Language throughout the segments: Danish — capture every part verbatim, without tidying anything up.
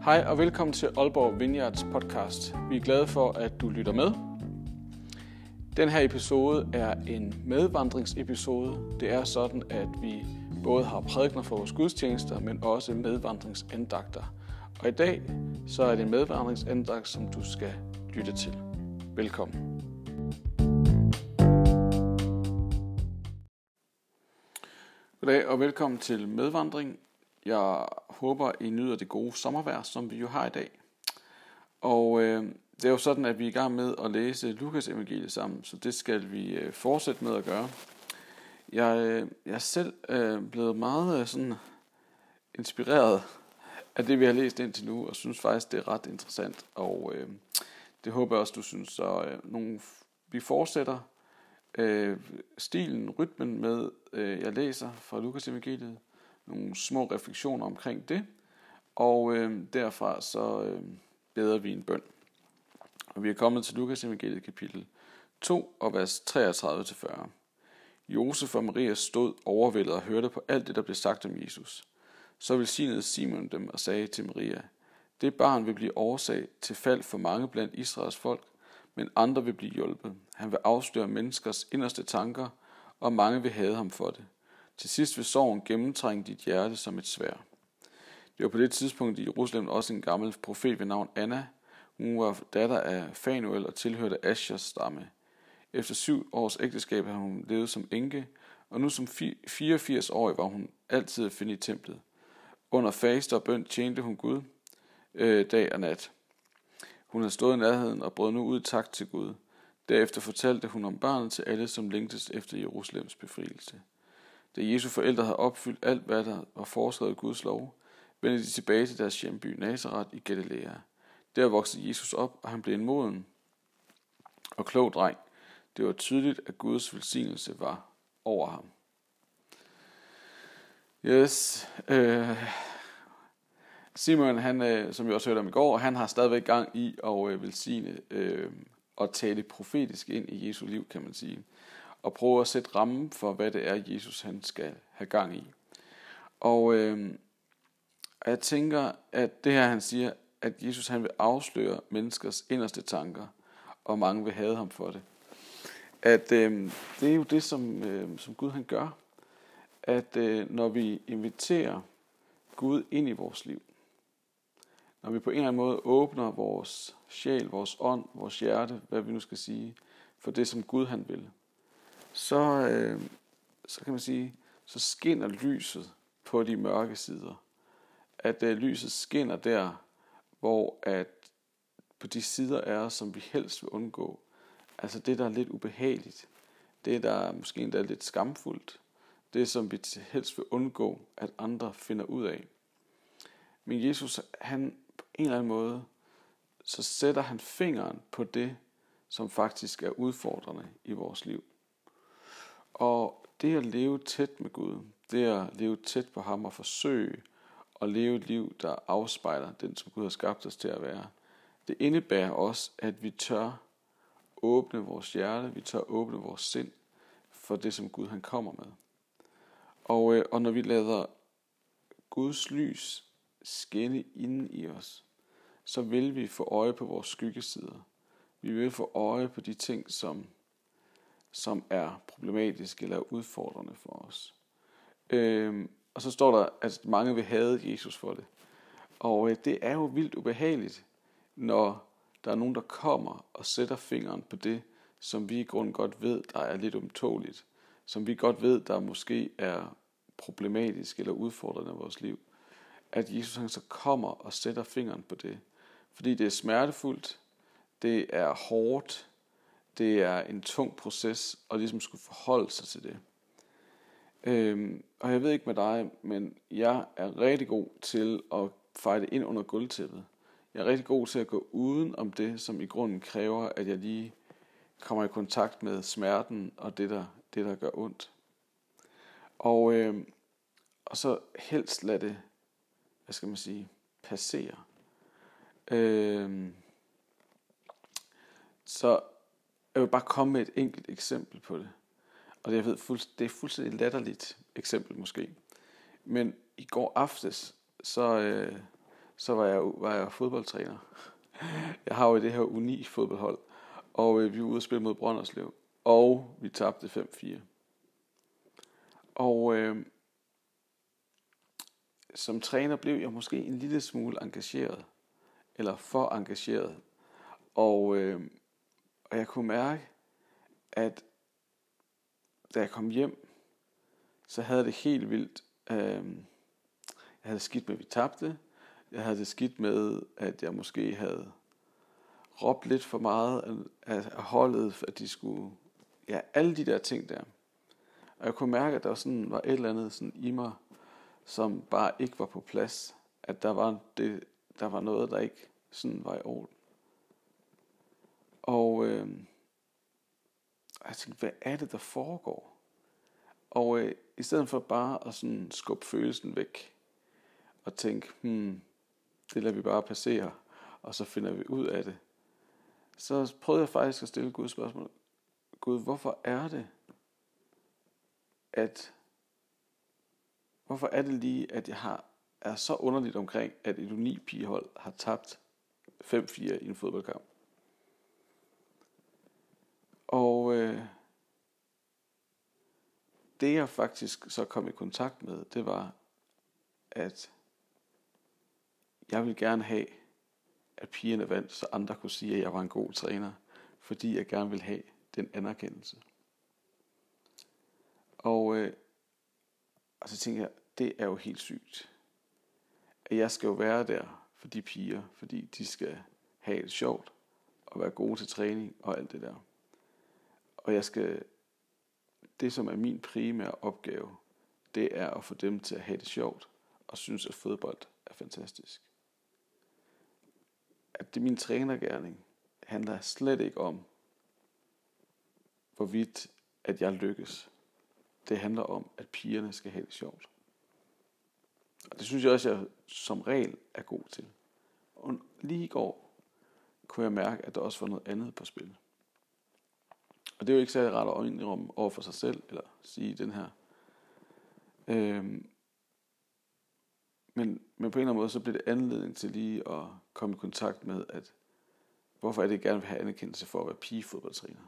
Hej og velkommen til Aalborg Vineyards podcast. Vi er glade for, at du lytter med. Den her episode er en medvandringsepisode. Det er sådan, at vi både har prædikener for vores gudstjenester, men også medvandringsandagter. Og i dag så er det en medvandringsandagt, som du skal lytte til. Velkommen. Goddag og velkommen til medvandring. Jeg håber, I nyder det gode sommervejr, som vi jo har i dag. Og øh, det er jo sådan, at vi er i gang med at læse Lukas Evangeliet sammen, så det skal vi øh, fortsætte med at gøre. Jeg, øh, jeg er selv øh, blevet meget øh, sådan inspireret af det, vi har læst indtil nu, og synes faktisk, det er ret interessant. Og øh, det håber jeg også, du synes. Så øh, nogle, vi fortsætter øh, stilen, rytmen med, øh, jeg læser fra Lukas Evangeliet. Nogle små refleksioner omkring det, og øh, derfra så øh, beder vi en bøn. Og vi er kommet til Lukas Evangeliet kapitel to og vers treogtredive til fyrre. Josef og Maria stod overvældet og hørte på alt det, der blev sagt om Jesus. Så velsignede Simon dem og sagde til Maria, det barn vil blive årsag til fald for mange blandt Israels folk, men andre vil blive hjulpet. Han vil afsløre menneskers inderste tanker, og mange vil hade ham for det. Til sidst vil sorgen gennemtrænge dit hjerte som et sværd. Det var på det tidspunkt i Jerusalem også en gammel profet ved navn Anna. Hun var datter af Fanuel og tilhørte Aschers stamme. Efter syv års ægteskab havde hun levet som enke, og nu som fireogfirs-årig var hun altid at finde i templet. Under faste og bøn tjente hun Gud øh, dag og nat. Hun havde stået i nærheden og brød nu ud tak til Gud. Derefter fortalte hun om barnet til alle, som længtes efter Jerusalems befrielse. Da Jesu forældre havde opfyldt alt, hvad der var foreskrevet Guds lov, vendte de tilbage til deres hjemby Nazaret i Galilea. Der voksede Jesus op, og han blev en moden og klog dreng. Det var tydeligt, at Guds velsignelse var over ham. Yes. Simon, han, som vi også hørte om i går, han har stadigvæk gang i at velsigne og tale profetisk ind i Jesu liv, kan man sige. Og prøve at sætte rammen for, hvad det er, Jesus han skal have gang i. Og øh, jeg tænker, at det her, han siger, at Jesus han vil afsløre menneskers inderste tanker, og mange vil hade ham for det. At øh, det er jo det, som, øh, som Gud han gør, at øh, når vi inviterer Gud ind i vores liv, når vi på en eller anden måde åbner vores sjæl, vores ånd, vores hjerte, hvad vi nu skal sige, for det, som Gud han vil, Så, øh, så kan man sige, så skinner lyset på de mørke sider. At øh, lyset skinner der, hvor at på de sider er, som vi helst vil undgå. Altså det, der er lidt ubehageligt. Det, der måske endda er lidt skamfuldt. Det, som vi helst vil undgå, at andre finder ud af. Men Jesus, han på en eller anden måde, så sætter han fingeren på det, som faktisk er udfordrende i vores liv. Og det at leve tæt med Gud, det at leve tæt på ham og forsøge at leve et liv, der afspejler den, som Gud har skabt os til at være, det indebærer også, at vi tør åbne vores hjerte, vi tør åbne vores sind for det, som Gud han kommer med. Og, og når vi lader Guds lys skinne inde i os, så vil vi få øje på vores skyggesider. Vi vil få øje på de ting, som som er problematisk eller udfordrende for os. Øhm, og så står der, at mange vil hade Jesus for det. Og øh, det er jo vildt ubehageligt, når der er nogen, der kommer og sætter fingeren på det, som vi i grunden godt ved, der er lidt umtåligt, som vi godt ved, der måske er problematisk eller udfordrende i vores liv. At Jesus han så kommer og sætter fingeren på det. Fordi det er smertefuldt, det er hårdt, det er en tung proces, og ligesom skulle forholde sig til det. Øhm, og jeg ved ikke med dig, men jeg er rigtig god til at fejde ind under gulvtæppet. Jeg er rigtig god til at gå uden om det, som i grunden kræver, at jeg lige kommer i kontakt med smerten og det, der, det, der gør ondt. Og, øhm, og så helst lade det, hvad skal man sige, passere. Øhm, så Jeg vil bare komme med et enkelt eksempel på det. Og jeg ved, det er fuldstændig latterligt eksempel måske. Men i går aftes, så, øh, så var jeg, var jeg fodboldtræner. Jeg har jo det her unikt fodboldhold, og øh, vi var ude at spille mod Brønderslev, og vi tabte fem fire. Og øh, som træner blev jeg måske en lille smule engageret, eller for engageret, og, øh, og jeg kunne mærke, at da jeg kom hjem, så havde det helt vildt. Øh, jeg havde skidt med, at vi tabte. Jeg havde det skidt med, at jeg måske havde råbt lidt for meget af holdet, at de skulle, ja, alle de der ting der. Og jeg kunne mærke, at der sådan var et eller andet sådan i mig, som bare ikke var på plads. At der var, det, der var noget, der ikke sådan var i orden. Og øh, jeg tænkte, hvad er det, der foregår? Og øh, i stedet for bare at sådan skubbe følelsen væk, og tænke, hmm, det lader vi bare passere, og så finder vi ud af det. Så prøvede jeg faktisk at stille Gud spørgsmål. Gud, hvorfor er det, at, hvorfor er det lige, at jeg har, er så underligt omkring, at et unikt pigehold har tabt fem fire i en fodboldkamp? Og øh, det jeg faktisk så kom i kontakt med, det var, at jeg ville gerne have, at pigerne vandt, så andre kunne sige, at jeg var en god træner, fordi jeg gerne ville have den anerkendelse. Og, øh, og så tænkte jeg, det er jo helt sygt, at jeg skal jo være der for de piger, fordi de skal have det sjovt og være gode til træning og alt det der. Og jeg skal, det som er min primære opgave, det er at få dem til at have det sjovt og synes, at fodbold er fantastisk. At det min trænergerning handler slet ikke om, hvorvidt at jeg lykkes. Det handler om, at pigerne skal have det sjovt. Og det synes jeg også, jeg som regel er god til. Og lige i går kunne jeg mærke, at der også var noget andet på spil. Og det er jo ikke særlig ret at indrømme over for sig selv, eller sige den her. Øhm, Men, men på en eller anden måde, så blev det anledning til lige at komme i kontakt med, at hvorfor er det, jeg gerne vil have anerkendelse for at være pigefodboldtræner?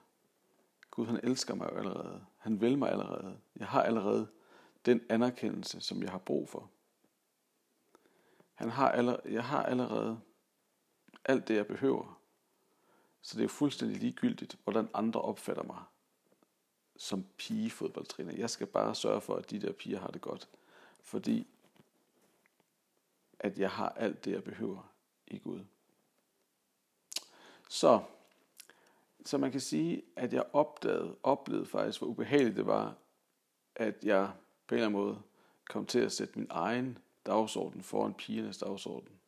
Gud, han elsker mig jo allerede. Han vil mig allerede. Jeg har allerede den anerkendelse, som jeg har brug for. Han har allerede, jeg har allerede alt det, jeg behøver. Så det er jo fuldstændig ligegyldigt, hvordan andre opfatter mig som pigefodboldtræner. Jeg skal bare sørge for, at de der piger har det godt. Fordi at jeg har alt det, jeg behøver i Gud. Så, så man kan sige, at jeg opdagede, oplevede faktisk, hvor ubehageligt det var, at jeg på en eller anden måde kom til at sætte min egen dagsorden foran pigernes dagsorden.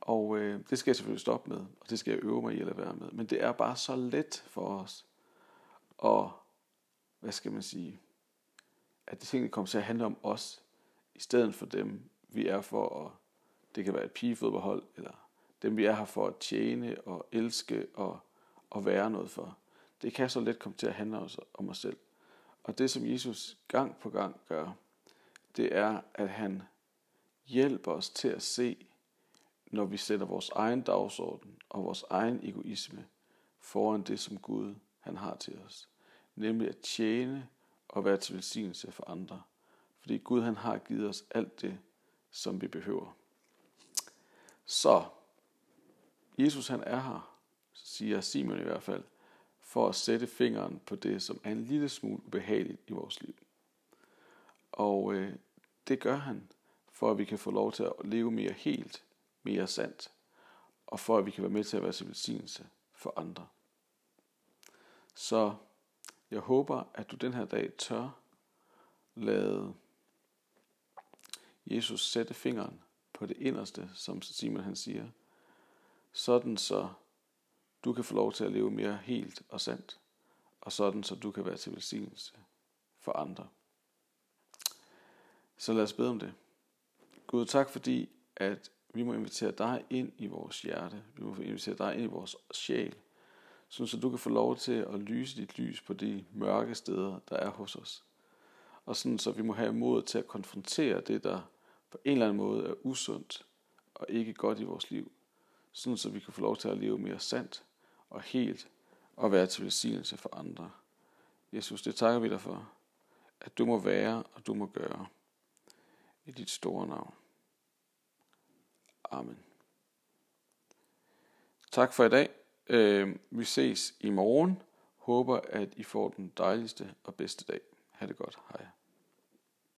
Og øh, det skal jeg selvfølgelig stoppe med, og det skal jeg øve mig i at lade være med. Men det er bare så let for os at, hvad skal man sige, at det tingene kommer til at handle om os, i stedet for dem, vi er for, og det kan være et pigefodboldhold, eller dem vi er her for at tjene og elske og, og være noget for. Det kan så let komme til at handle om os selv. Og det som Jesus gang på gang gør, det er, at han hjælper os til at se, når vi sætter vores egen dagsorden og vores egen egoisme foran det, som Gud han har til os. Nemlig at tjene og være til velsignelse for andre. Fordi Gud han har givet os alt det, som vi behøver. Så Jesus han er her, siger Simon i hvert fald, for at sætte fingeren på det, som er en lille smule ubehageligt i vores liv. Og øh, det gør han, for at vi kan få lov til at leve mere helt, mere sandt, og for at vi kan være med til at være til velsignelse for andre. Så jeg håber, at du den her dag tør lade Jesus sætte fingeren på det inderste, som Simon han siger, sådan så du kan få lov til at leve mere helt og sandt, og sådan så du kan være til velsignelse for andre. Så lad os bede om det. Gud, tak fordi, at vi må invitere dig ind i vores hjerte, vi må invitere dig ind i vores sjæl, sådan så du kan få lov til at lyse dit lys på de mørke steder, der er hos os. Og sådan så vi må have mod til at konfrontere det, der på en eller anden måde er usundt og ikke godt i vores liv, sådan så vi kan få lov til at leve mere sandt og helt og være til velsignelse for andre. Jesus, det takker vi dig for, at du må være og du må gøre. I dit store navn. Amen. Tak for i dag. Vi ses i morgen. Håber, at I får den dejligste og bedste dag. Ha' det godt. Hej.